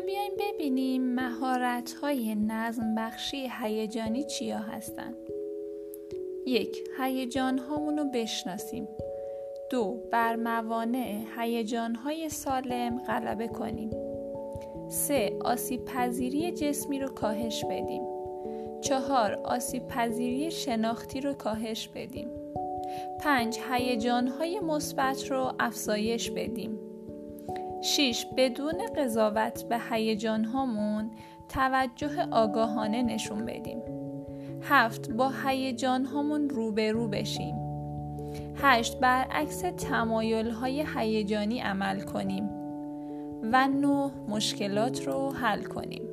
حالا بیایم ببینیم مهارت‌های نظم بخشی هیجانی چیا هستن. 1. هیجان هامونو بشناسیم. 2. بر موانع هیجان های سالم غلبه کنیم. 3. آسیب پذیری جسمی رو کاهش بدیم. 4. آسیب پذیری شناختی رو کاهش بدیم. 5. هیجان های مثبت رو افزایش بدیم. 6. بدون قضاوت به هیجان هامون توجه آگاهانه نشون بدیم. 7. با هیجان هامون روبرو بشیم. 8. برعکس تمایل های هیجانی عمل کنیم. و 9. مشکلات رو حل کنیم.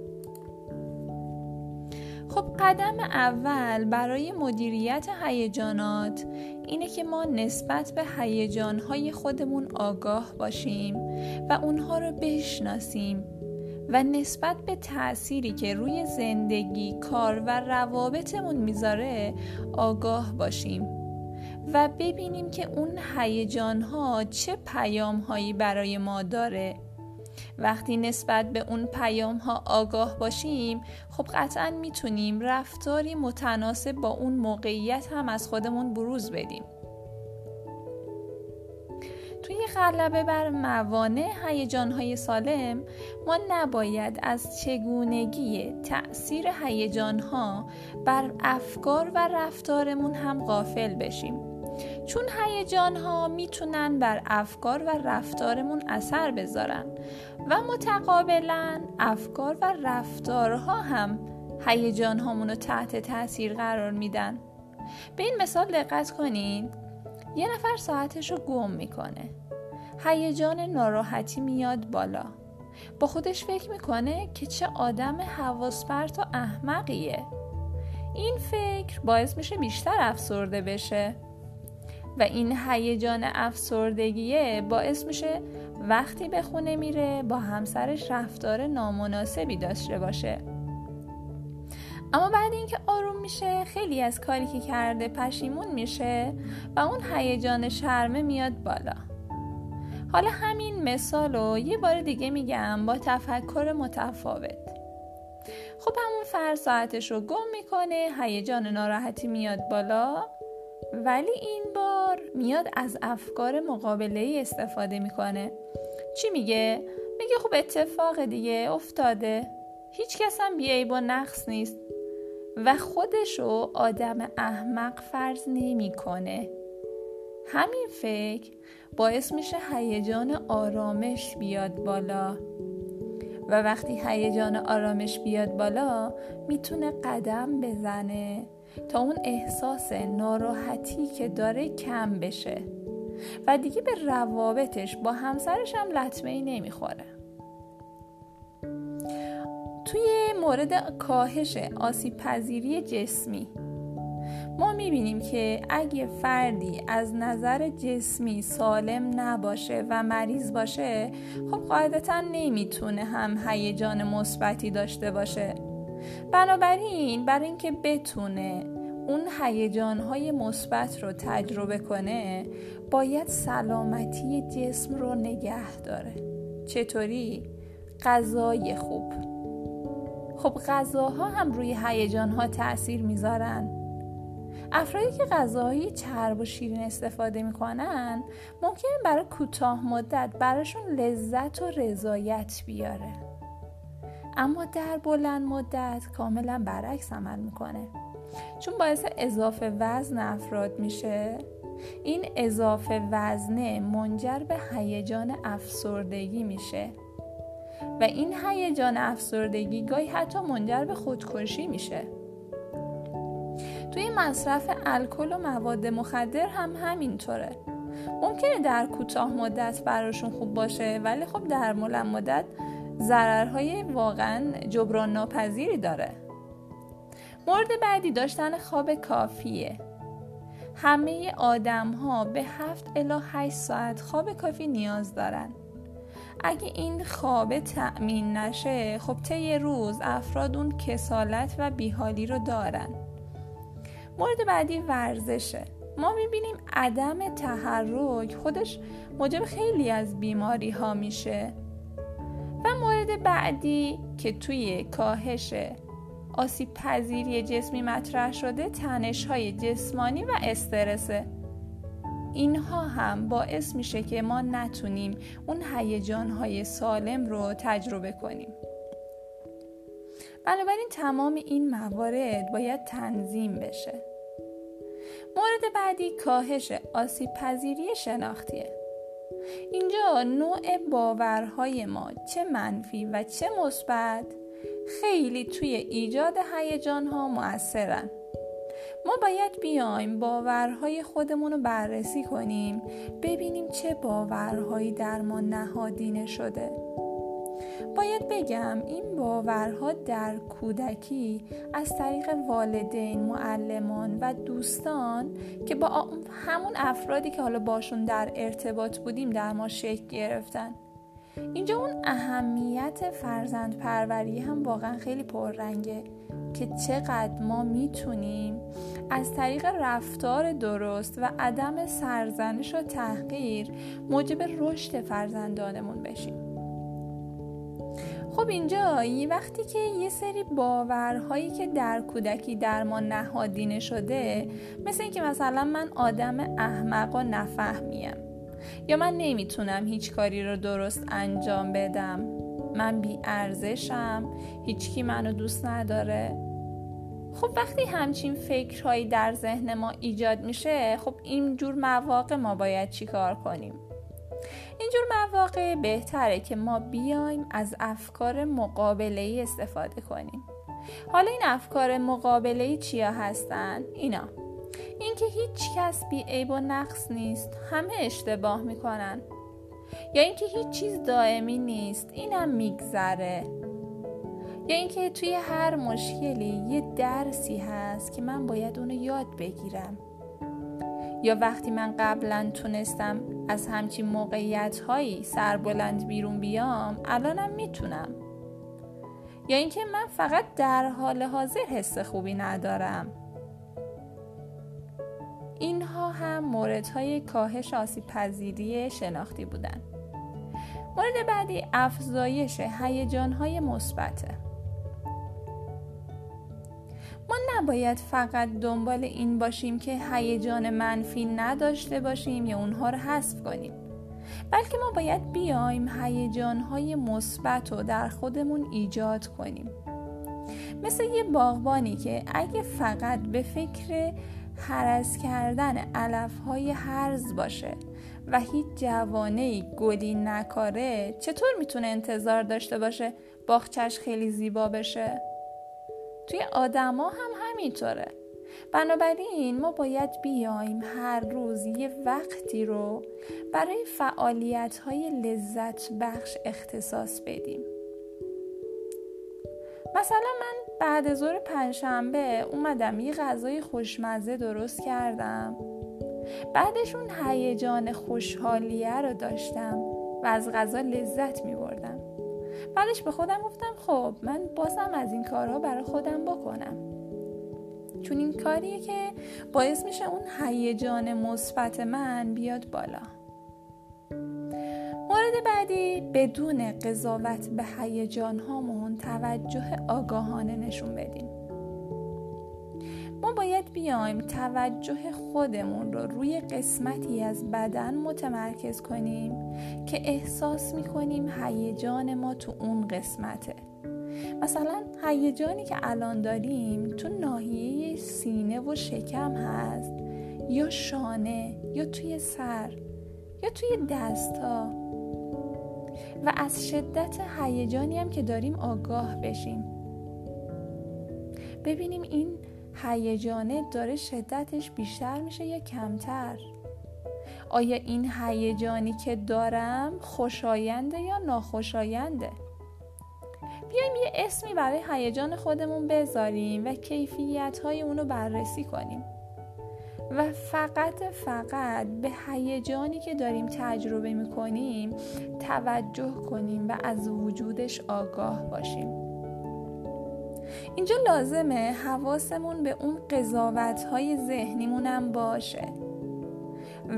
خب قدم اول برای مدیریت هیجانات اینه که ما نسبت به هیجان‌های خودمون آگاه باشیم و اونها رو بشناسیم و نسبت به تأثیری که روی زندگی، کار و روابطمون میذاره آگاه باشیم و ببینیم که اون هیجان‌ها چه پیام‌هایی برای ما داره. وقتی نسبت به اون پیام ها آگاه باشیم، خب قطعاً میتونیم رفتاری متناسب با اون موقعیت هم از خودمون بروز بدیم. توی غلبه بر موانع هیجان های سالم، ما نباید از چگونگی تأثیر هیجان ها بر افکار و رفتارمون هم غافل بشیم. چون هیجان ها میتونن بر افکار و رفتارمون اثر بذارن و متقابلا افکار و رفتارها هم هیجان هامونو تحت تاثیر قرار میدن. به این مثال دقت کنید. یه نفر ساعتشو گم میکنه. هیجان ناراحتی میاد بالا. با خودش فکر میکنه که چه آدم حواس پرت و احمقیه. این فکر باعث میشه بیشتر افسرده بشه. و این هیجان افسردگیه باعث میشه وقتی به خونه میره با همسرش رفتار نامناسبی داشته باشه. اما بعد اینکه آروم میشه خیلی از کاری که کرده پشیمون میشه و اون هیجان شرمه میاد بالا. حالا همین مثالو یه بار دیگه میگم با تفکر متفاوت. خب همون فرد ساعتش رو گم میکنه، هیجان ناراحتی میاد بالا، ولی این بار میاد از افکار مقابله‌ای استفاده میکنه. چی میگه؟ میگه خب اتفاق دیگه افتاده، هیچ کس هم بی‌عیب و نقص نیست و خودشو آدم احمق فرض نمیکنه. همین فکر باعث میشه هیجان آرامش بیاد بالا و وقتی هیجان آرامش بیاد بالا میتونه قدم بزنه تا اون احساس ناراحتی که داره کم بشه و دیگه به روابطش با همسرش هم لطمه‌ای نمیخوره. توی مورد کاهش آسیب پذیری جسمی ما میبینیم که اگه فردی از نظر جسمی سالم نباشه و مریض باشه، خب قاعدتاً نمیتونه هم هیجان مثبتی داشته باشه. بنابراین برای اینکه بتونه اون هیجان‌های مثبت رو تجربه کنه باید سلامتی جسم رو نگه داره. چطوری؟ غذای خوب. خب غذاها هم روی هیجان‌ها تأثیر میذارن. افرادی که غذاهای چرب و شیرین استفاده میکنن ممکنه برای کوتاه مدت براشون لذت و رضایت بیاره، اما در بلند مدت کاملا برعکس عمل میکنه، چون باعث اضافه وزن افراد میشه. این اضافه وزنه منجر به هیجان افسردگی میشه و این هیجان افسردگی گاهی حتی منجر به خودکشی میشه. توی مصرف الکل و مواد مخدر هم همینطوره. ممکنه در کوتاه مدت براشون خوب باشه، ولی خب در بلند مدت ضررهای واقعا جبران ناپذیری داره. مورد بعدی داشتن خواب کافیه. همه آدم ها به 7 الی 8 ساعت خواب کافی نیاز دارن. اگه این خواب تأمین نشه، خب طی روز افراد اون کسالت و بیحالی رو دارن. مورد بعدی ورزشه. ما میبینیم عدم تحرک خودش موجب خیلی از بیماری ها میشه و مورد بعدی که توی کاهش آسیب پذیری جسمی مطرح شده، تنش‌های جسمانی و استرسه. اینها هم باعث میشه که ما نتونیم اون هیجان‌های سالم رو تجربه کنیم. بنابراین تمام این موارد باید تنظیم بشه. مورد بعدی کاهش آسیب پذیری شناختیه. اینجا نوع باورهای ما، چه منفی و چه مثبت، خیلی توی ایجاد هیجان‌ها مؤثرن. ما باید بیایم باورهای خودمون رو بررسی کنیم، ببینیم چه باورهایی در ما نهادینه شده. باید بگم این باورها در کودکی از طریق والدین، معلمان و دوستان که با همون افرادی که حالا باشون در ارتباط بودیم در ما شکل گرفتن. اینجا اون اهمیت فرزند پروری هم واقعا خیلی پررنگه که چقدر ما میتونیم از طریق رفتار درست و عدم سرزنش و تحقیر موجب رشد فرزندانمون بشیم. خب اینجا وقتی که یه سری باورهایی که در کودکی در ما نهادینه شده، مثل این که مثلا من آدم احمق و نفهمیم، یا من نمیتونم هیچ کاری رو درست انجام بدم، من بی ارزشم، هیچکی منو دوست نداره. خب وقتی همچین فکرهایی در ذهن ما ایجاد میشه، خب اینجور مواقع ما باید چی کار کنیم؟ اینجور مواقع بهتره که ما بیایم از افکار مقابله‌ای استفاده کنیم. حالا این افکار مقابله‌ای چیا هستن؟ اینا، اینکه هیچ کس بی عیب و نقص نیست، همه اشتباه میکنن، یا اینکه هیچ چیز دائمی نیست، اینم میگذره، یا اینکه توی هر مشکلی یه درسی هست که من باید اونو یاد بگیرم، یا وقتی من قبلا تونستم از همچین موقعیت‌هایی سربلند بیرون بیام، الانم میتونم، یا اینکه من فقط در حال حاضر حس خوبی ندارم. اینها هم موردهای کاهش آسیب پذیری شناختی بودن. مورد بعدی افزایش هیجان‌های مثبته. ما نباید فقط دنبال این باشیم که هیجان منفی نداشته باشیم یا اونها رو حذف کنیم، بلکه ما باید بیایم هیجان‌های مثبت رو در خودمون ایجاد کنیم. مثل یه باغبانی که اگه فقط به فکر هرس کردن علف‌های هرز باشه و هیچ جوانه‌ای گلی نکاره، چطور میتونه انتظار داشته باشه باغچش خیلی زیبا بشه؟ توی آدما هم همینطوره. بنابراین ما باید بیایم هر روز یه وقتی رو برای فعالیت‌های لذت بخش اختصاص بدیم. مثلا من بعد از ظهر پنجشنبه اومدم یه غذای خوشمزه درست کردم، بعدش اون هیجان خوشحالیه رو داشتم و از غذا لذت می‌بردم. بعدش به خودم گفتم خب من بازم از این کارها برای خودم بکنم، چون این کاریه که باعث میشه اون هیجان مثبت من بیاد بالا. مورد بعدی بدون قضاوت به هیجان‌هامون توجه آگاهانه نشون بدیم. ما باید بیایم توجه خودمون رو روی قسمتی از بدن متمرکز کنیم که احساس می‌کنیم هیجان ما تو اون قسمته. مثلا هیجانی که الان داریم تو ناحیه سینه و شکم هست، یا شانه، یا توی سر، یا توی دستا. و از شدت هیجانی هم که داریم آگاه بشیم، ببینیم این هیجانه داره شدتش بیشتر میشه یا کمتر، آیا این هیجانی که دارم خوشاینده یا ناخوشاینده. بیایم یه اسمی برای هیجان خودمون بذاریم و کیفیت‌های اونو بررسی کنیم و فقط به هیجانی که داریم تجربه میکنیم توجه کنیم و از وجودش آگاه باشیم. اینجا لازمه حواسمون به اون قضاوت‌های ذهنیمون هم باشه.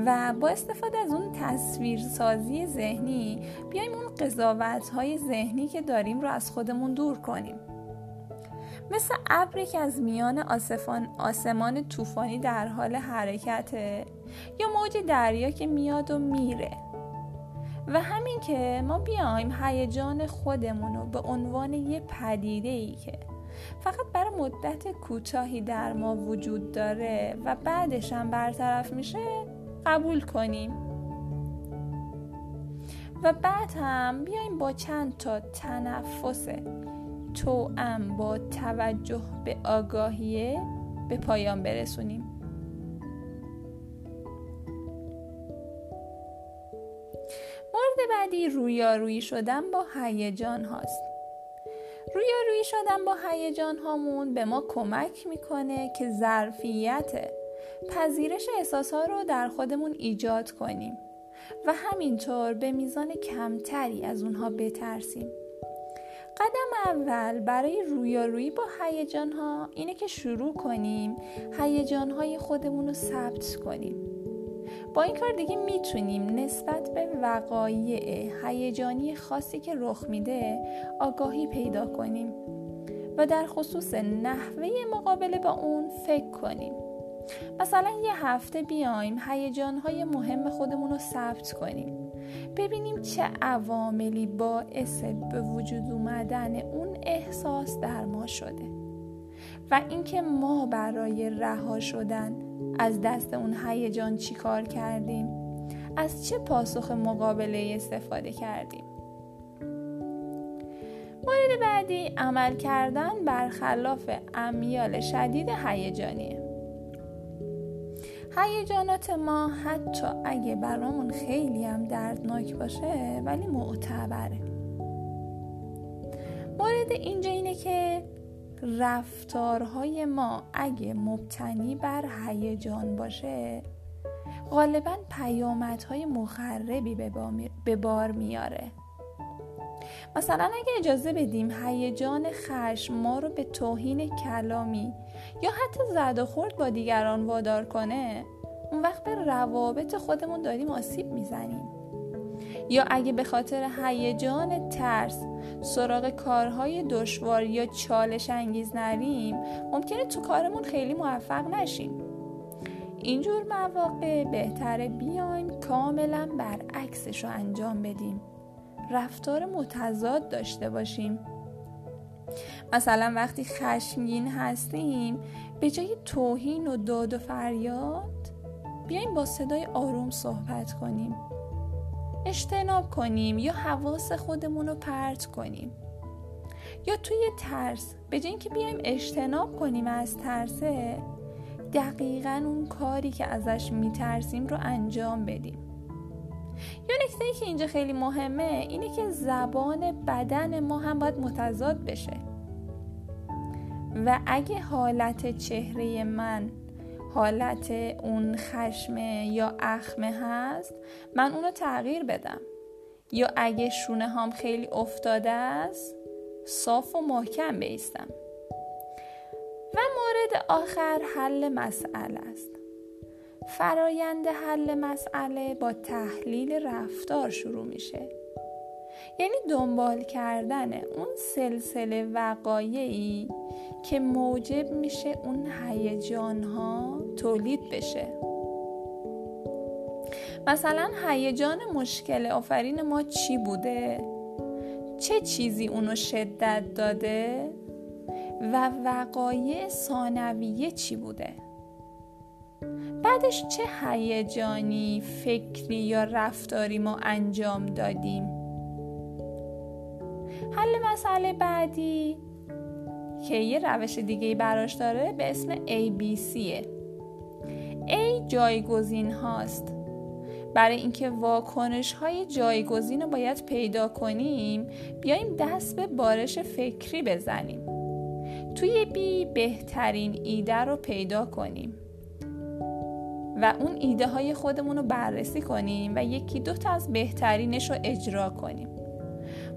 و با استفاده از اون تصویرسازی ذهنی بیایم اون قضاوت‌های ذهنی که داریم رو از خودمون دور کنیم. مثل ابری که از میان آسمان طوفانی در حال حرکته، یا موج دریا که میاد و میره. و همین که ما بیایم هیجان خودمون رو به عنوان یه پدیده‌ای که فقط برای مدت کوتاهی در ما وجود داره و بعدش هم برطرف میشه قبول کنیم و بعد هم بیایم با چند تا تنفس توأم با توجه به آگاهیه به پایان برسونیم. مورد بعدی رویارویی شدن با هیجان هاست. رویارویی شدن با هیجان هامون به ما کمک میکنه که ظرفیت پذیرش احساس ها رو در خودمون ایجاد کنیم و همینطور به میزان کمتری از اونها بترسیم. قدم اول برای رویارویی با هیجان ها اینه که شروع کنیم هیجان های خودمون رو ثبت کنیم. با این کار دیگه میتونیم نسبت به وقایع هیجانی خاصی که رخ میده آگاهی پیدا کنیم و در خصوص نحوه مقابله با اون فکر کنیم. مثلا یه هفته بیایم هیجان‌های مهم خودمون رو ثبت کنیم، ببینیم چه عواملی باعث به وجود اومدن اون احساس در ما شده و اینکه ما برای رها شدن از دست اون هیجان چی کار کردیم، از چه پاسخ مقابله استفاده کردیم. مورد بعدی عمل کردن برخلاف امیال شدید هیجانیه. هیجانات ما حتی اگه برامون خیلی هم دردناک باشه ولی معتبره. مورد اینجا اینه که رفتارهای ما اگه مبتنی بر هیجان باشه غالباً پیامدهای مخربی به بار میاره. مثلا اگه اجازه بدیم هیجان خشم ما رو به توهین کلامی یا حتی زد و خورد با دیگران وادار کنه، اون وقت به روابط خودمون داریم آسیب میزنیم. یا اگه به خاطر هیجان ترس سراغ کارهای دشوار یا چالش انگیز نریم، ممکنه تو کارمون خیلی موفق نشیم. اینجور مواقع بهتره بیایم کاملا برعکسش رو انجام بدیم، رفتار متضاد داشته باشیم. مثلا وقتی خشمگین هستیم به جای توهین و داد و فریاد بیایم با صدای آروم صحبت کنیم، اجتناب کنیم یا حواس خودمون رو پرت کنیم. یا توی ترس به جای اینکه بیایم اجتناب کنیم از ترسه، دقیقاً اون کاری که ازش میترسیم رو انجام بدیم. یا نکته‌ای که اینجا خیلی مهمه اینه که زبان بدن ما هم باید متضاد بشه و اگه حالت چهره من حالت اون خشمه یا اخمه هست، من اونو تغییر بدم. یا اگه شونه هام خیلی افتاده است، صاف و محکم بایستم. و مورد آخر حل مسئله است. فرایند حل مسئله با تحلیل رفتار شروع میشه، یعنی دنبال کردن اون سلسله وقایعی که موجب میشه اون هیجان ها تولید بشه. مثلا هیجان مشکل آفرین ما چی بوده؟ چه چیزی اونو شدت داده؟ و وقایع ثانویه چی بوده؟ بعدش چه هیجانی، فکری یا رفتاری ما انجام دادیم؟ حل مسئله بعدی که یه روش دیگه براش داره به اسم ABCه. A جایگزین هاست. برای اینکه واکنش های جایگزین رو باید پیدا کنیم، بیایم دست به بارش فکری بزنیم. توی B بهترین ایده رو پیدا کنیم و اون ایده های خودمون رو بررسی کنیم و یکی دو تا از بهترینش رو اجرا کنیم.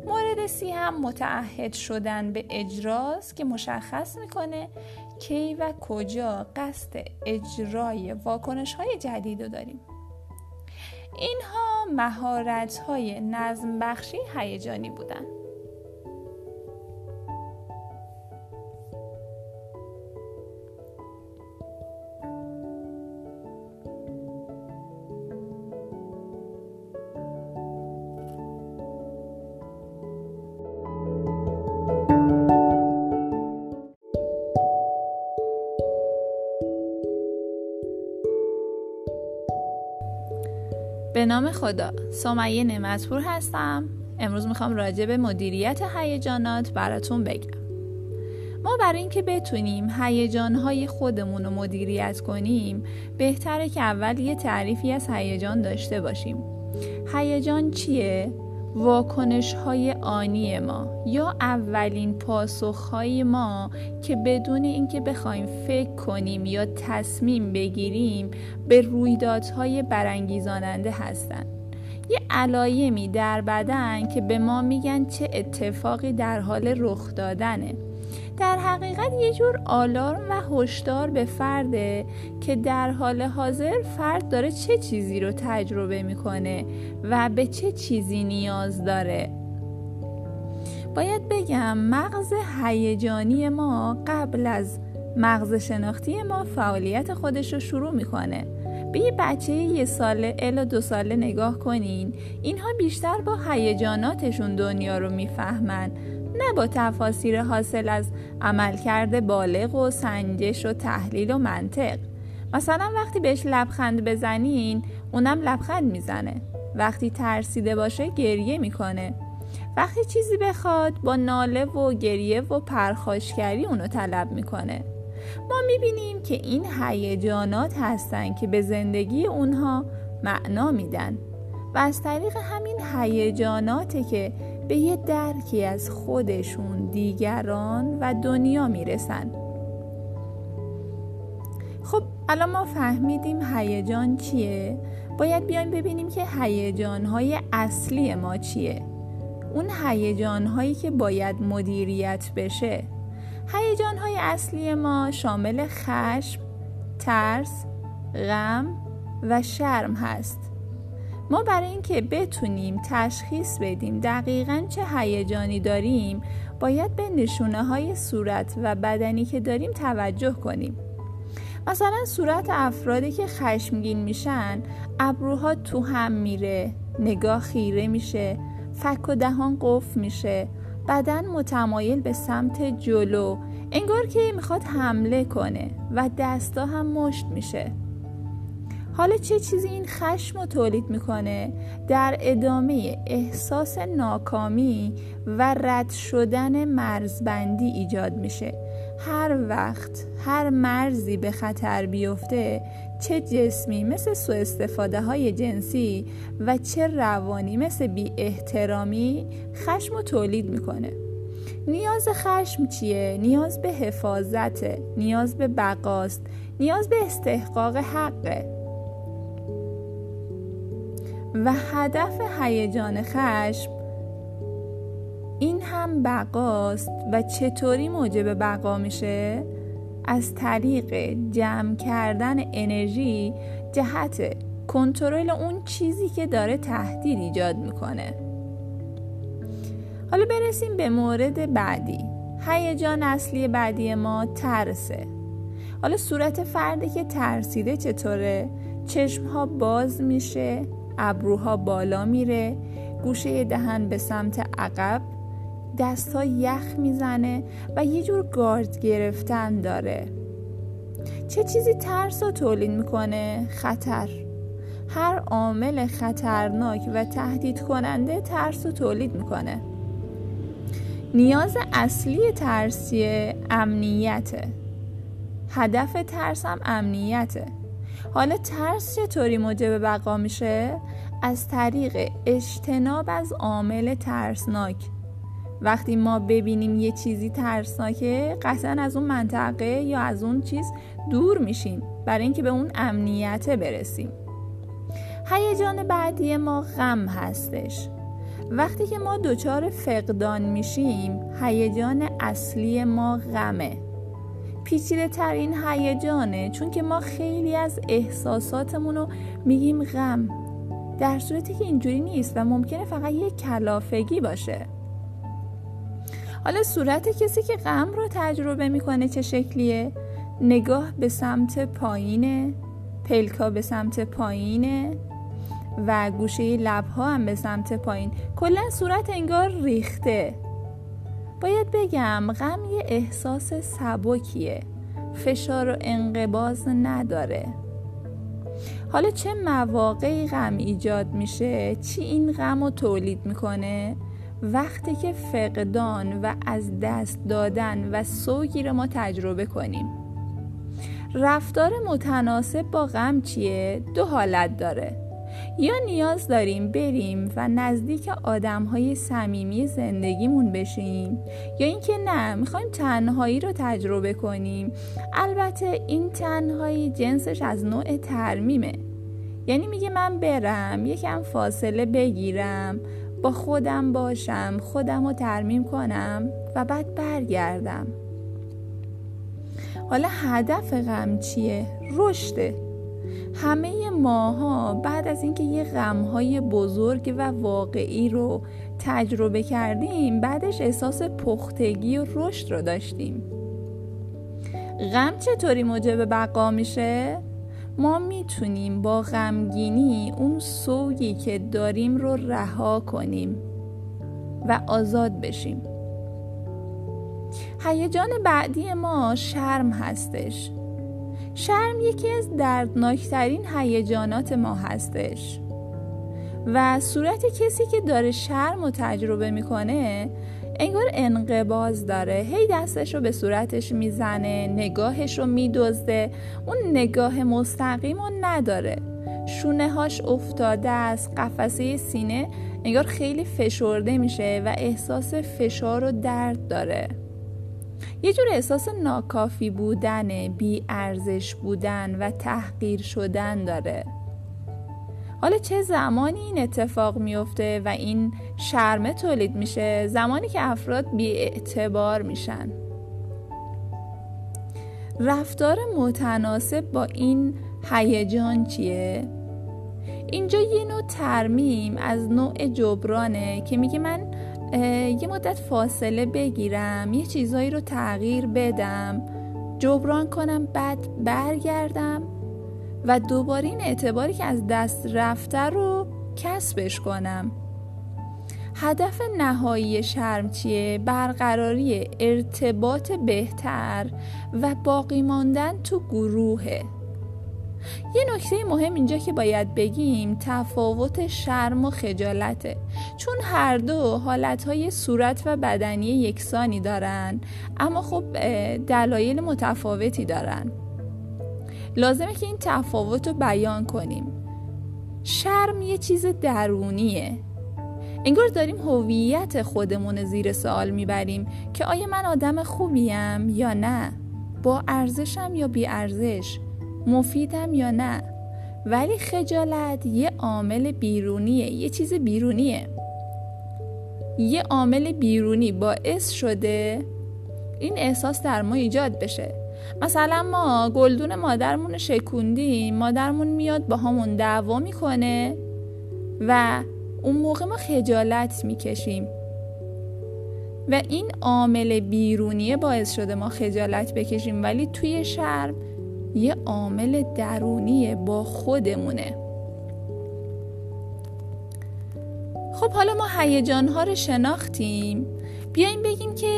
مورد C هم متعهد شدن به اجراست که مشخص میکنه کی و کجا قصد اجرای واکنش های جدید رو داریم. اینها مهارت‌های نظم بخشی هیجانی بودند. به نام خدا، سمیه نعمت‌پور هستم. امروز میخوام راجع به مدیریت هیجانات براتون بگم. ما برای اینکه بتونیم هیجانهای خودمون رو مدیریت کنیم، بهتره که اول یه تعریفی از هیجان داشته باشیم. هیجان چیه؟ واکنش‌های آنی ما یا اولین پاسخ‌های ما که بدون اینکه بخوایم فکر کنیم یا تصمیم بگیریم به رویدادهای برانگیزاننده هستند. یه علایمی در بدن که به ما میگن چه اتفاقی در حال رخ دادنه. در حقیقت یه جور آلارم و هشدار به فرده که در حال حاضر فرد داره چه چیزی رو تجربه میکنه و به چه چیزی نیاز داره. باید بگم مغز هیجانی ما قبل از مغز شناختی ما فعالیت خودش رو شروع میکنه. به یه بچه 1 ساله الا 2 ساله نگاه کنین، اینها بیشتر با هیجاناتشون دنیا رو میفهمن، نه با تفاسیر حاصل از عملکرد بالغ و سنجش و تحلیل و منطق. مثلا وقتی بهش لبخند بزنین، اونم لبخند میزنه. وقتی ترسیده باشه گریه میکنه. وقتی چیزی بخواد با ناله و گریه و پرخاشگری اونو طلب میکنه. ما میبینیم که این هیجانات هستن که به زندگی اونها معنا میدن و از طریق همین هیجاناته که به یه درکی از خودشون، دیگران و دنیا میرسن. خب الان ما فهمیدیم هیجان چیه؟ باید بیایم ببینیم که هیجان‌های اصلی ما چیه؟ اون هیجان‌هایی که باید مدیریت بشه. هیجان‌های اصلی ما شامل خشم، ترس، غم و شرم هست. ما برای اینکه بتونیم تشخیص بدیم دقیقاً چه هیجانی داریم، باید به نشونه‌های صورت و بدنی که داریم توجه کنیم. مثلا صورت افرادی که خشمگین میشن، ابروها تو هم میره، نگاه خیره میشه، فک و دهان قفل میشه، بدن متمایل به سمت جلو، انگار که میخواد حمله کنه و دستا هم مشت میشه. حالا چه چیزی این خشم رو تولید میکنه؟ در ادامه احساس ناکامی و رد شدن مرزبندی ایجاد میشه. هر وقت هر مرزی به خطر بیفته، چه جسمی مثل سوء استفاده های جنسی و چه روانی مثل بی احترامی، خشم رو تولید میکنه. نیاز خشم چیه؟ نیاز به حفاظته، نیاز به بقاست، نیاز به استحقاق حقه. و هدف هیجان خشم این هم بقاست. و چطوری موجب بقا میشه؟ از طریق جمع کردن انرژی جهت کنترل اون چیزی که داره تهدید ایجاد میکنه. حالا برسیم به مورد بعدی. هیجان اصلی بعدی ما ترسه. حالا صورت فردی که ترسیده چطوره؟ چشمها باز میشه، ابروها بالا میره، گوشه دهن به سمت عقب، دستا یخ میزنه و یه جور گارد گرفتن داره. چه چیزی ترس رو تولید میکنه؟ خطر. هر عامل خطرناک و تهدید کننده ترس رو تولید میکنه. نیاز اصلی ترسیه امنیته. هدف ترس هم امنیته. حالا ترس چطوری موجب بقا میشه؟ از طریق اجتناب از عامل ترسناک. وقتی ما ببینیم یه چیزی ترسناکه، قطعاً از اون منطقه یا از اون چیز دور میشیم برای اینکه به اون امنیت برسیم. هیجان بعدی ما غم هستش. وقتی که ما دچار فقدان میشیم، هیجان اصلی ما غمه. پیچیده ترین هیجانه، چون که ما خیلی از احساساتمون رو میگیم غم. در صورتی که اینجوری نیست و ممکنه فقط یه کلافگی باشه. حالا صورت کسی که غم رو تجربه میکنه چه شکلیه؟ نگاه به سمت پایینه، پلکا به سمت پایینه و گوشه لبها هم به سمت پایین. کلا صورت انگار ریخته. باید بگم غم یه احساس سبکیه، فشار و انقباض نداره. حالا چه مواقعی غم ایجاد میشه؟ چی این غم رو تولید میکنه؟ وقتی که فقدان و از دست دادن و سوگی رو ما تجربه کنیم. رفتار متناسب با غم چیه؟ دو حالت داره. یا نیاز داریم بریم و نزدیک آدم‌های صمیمی زندگیمون بشیم، یا اینکه نه، می‌خوایم تنهایی رو تجربه کنیم. البته این تنهایی جنسش از نوع ترمیمه، یعنی میگه من برم یکم فاصله بگیرم، با خودم باشم، خودم رو ترمیم کنم و بعد برگردم. حالا هدف غم چیه؟ رشده. همه ماها بعد از اینکه یه غم‌های بزرگ و واقعی رو تجربه کردیم، بعدش احساس پختگی و رشد رو داشتیم. غم چطوری موجب بقا میشه؟ ما میتونیم با غمگینی اون سوگی که داریم رو رها کنیم و آزاد بشیم. هیجان بعدی ما شرم هستش. شرم یکی از دردناکترین هیجانات ما هستش و صورت کسی که داره شرم رو تجربه میکنه انگار انقباض داره، هی دستش رو به صورتش میزنه، نگاهش رو میدزده، اون نگاه مستقیم رو نداره، شونه هاش افتاده است، قفسه سینه انگار خیلی فشرده میشه و احساس فشار و درد داره. یه جور احساس ناکافی بودن، بی ارزش بودن و تحقیر شدن داره. حالا چه زمانی این اتفاق میفته و این شرمه تولید میشه؟ زمانی که افراد بی‌اعتبار میشن. رفتار متناسب با این هیجان چیه؟ اینجا یه نوع ترمیم از نوع جبرانه که میگه من یه مدت فاصله بگیرم، یه چیزایی رو تغییر بدم، جبران کنم، بعد برگردم و دوباره این اعتباری که از دست رفته رو کسبش کنم. هدف نهایی شرم چیه؟ برقراری ارتباط بهتر و باقی ماندن تو گروهه. یه نکته مهم اینجا که باید بگیم تفاوت شرم و خجالته، چون هر دو حالتهای صورت و بدنی یکسانی دارن، اما خب دلایل متفاوتی دارن. لازمه که این تفاوت رو بیان کنیم. شرم یه چیز درونیه، انگار داریم هویت خودمون زیر سوال میبریم که آیا من آدم خوبیم یا نه، با ارزشم یا بی ارزش، مفیدم یا نه. ولی خجالت یه عامل بیرونیه، یه چیز بیرونیه، یه عامل بیرونی باعث شده این احساس در ما ایجاد بشه. مثلا ما گلدون مادرمون شکوندیم، مادرمون میاد با همون دعوا میکنه و اون موقع ما خجالت میکشیم و این عامل بیرونیه باعث شده ما خجالت بکشیم. ولی توی شرم یه عامل درونیه، با خودمونه. خب حالا ما هیجان‌ها رو شناختیم، بیایم بگیم که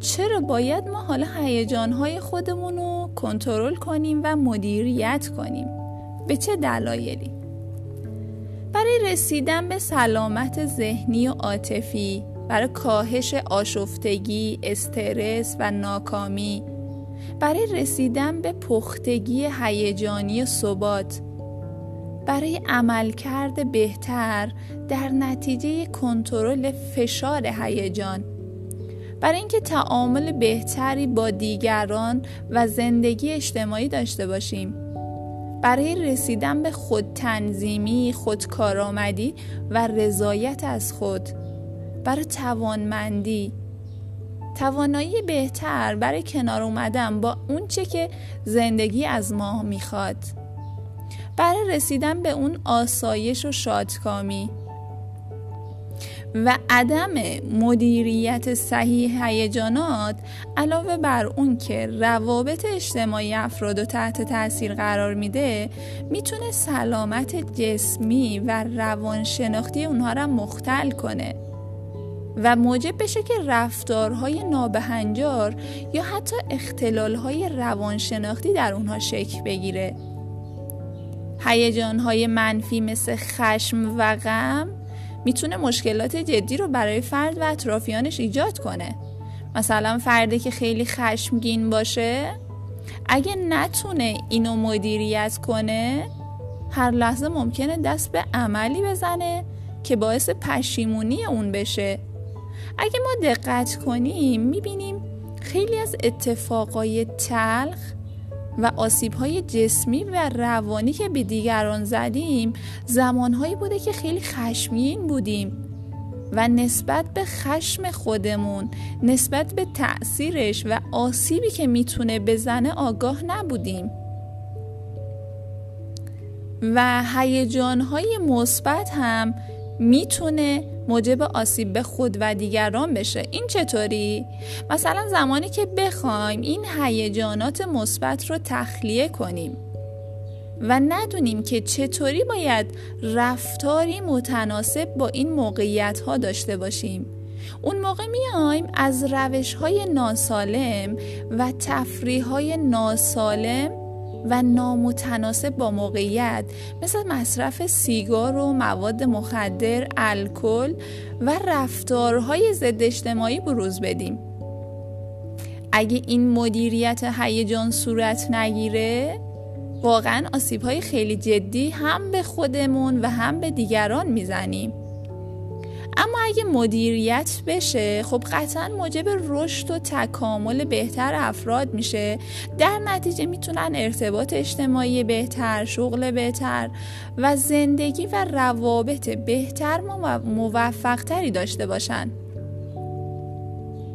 چرا باید ما حالا هیجان‌های خودمون رو کنترل کنیم و مدیریت کنیم، به چه دلایلی؟ برای رسیدن به سلامت ذهنی و عاطفی، برای کاهش آشفتگی، استرس و ناکامی، برای رسیدن به پختگی هیجانی و ثبات، برای عملکرد بهتر در نتیجه کنترل فشار هیجان، برای اینکه تعامل بهتری با دیگران و زندگی اجتماعی داشته باشیم، برای رسیدن به خودتنظیمی، خودکارآمدی و رضایت از خود، برای توانمندی، توانایی بهتر برای کنار اومدن با اون چه که زندگی از ما میخواد، برای رسیدن به اون آسایش و شادکامی. و عدم مدیریت صحیح هیجانات علاوه بر اون که روابط اجتماعی افراد رو تحت تاثیر قرار میده، میتونه سلامت جسمی و روانشناختی اونها رو مختل کنه و موجب بشه که رفتارهای نابهنجار یا حتی اختلالهای روانشناختی در اونها شکل بگیره. هیجانهای منفی مثل خشم و غم میتونه مشکلات جدی رو برای فرد و اطرافیانش ایجاد کنه. مثلا فردی که خیلی خشمگین باشه، اگه نتونه اینو مدیریت کنه، هر لحظه ممکنه دست به عملی بزنه که باعث پشیمونی اون بشه. اگه ما دقت کنیم میبینیم خیلی از اتفاقای تلخ و آسیب‌های جسمی و روانی که به دیگران زدیم زمانهایی بوده که خیلی خشمگین بودیم و نسبت به خشم خودمون، نسبت به تأثیرش و آسیبی که میتونه بزنه آگاه نبودیم. و هیجان‌های مثبت هم میتونه موجب آسیب به خود و دیگران بشه. این چطوری؟ مثلا زمانی که بخوایم این هیجانات مثبت رو تخلیه کنیم و ندونیم که چطوری باید رفتاری متناسب با این موقعیت‌ها داشته باشیم، اون موقع میایم از روش‌های ناسالم و تفریح‌های ناسالم و نامتناسب با موقعیت مثل مصرف سیگار و مواد مخدر، الکل و رفتارهای ضد اجتماعی بروز بدیم. اگه این مدیریت هیجان صورت نگیره، واقعا آسیب‌های خیلی جدی هم به خودمون و هم به دیگران میزنیم. اما اگه مدیریت بشه، خب قطعا موجب رشد و تکامل بهتر افراد میشه. در نتیجه میتونن ارتباط اجتماعی بهتر، شغل بهتر و زندگی و روابط بهتر و موفقتری داشته باشن.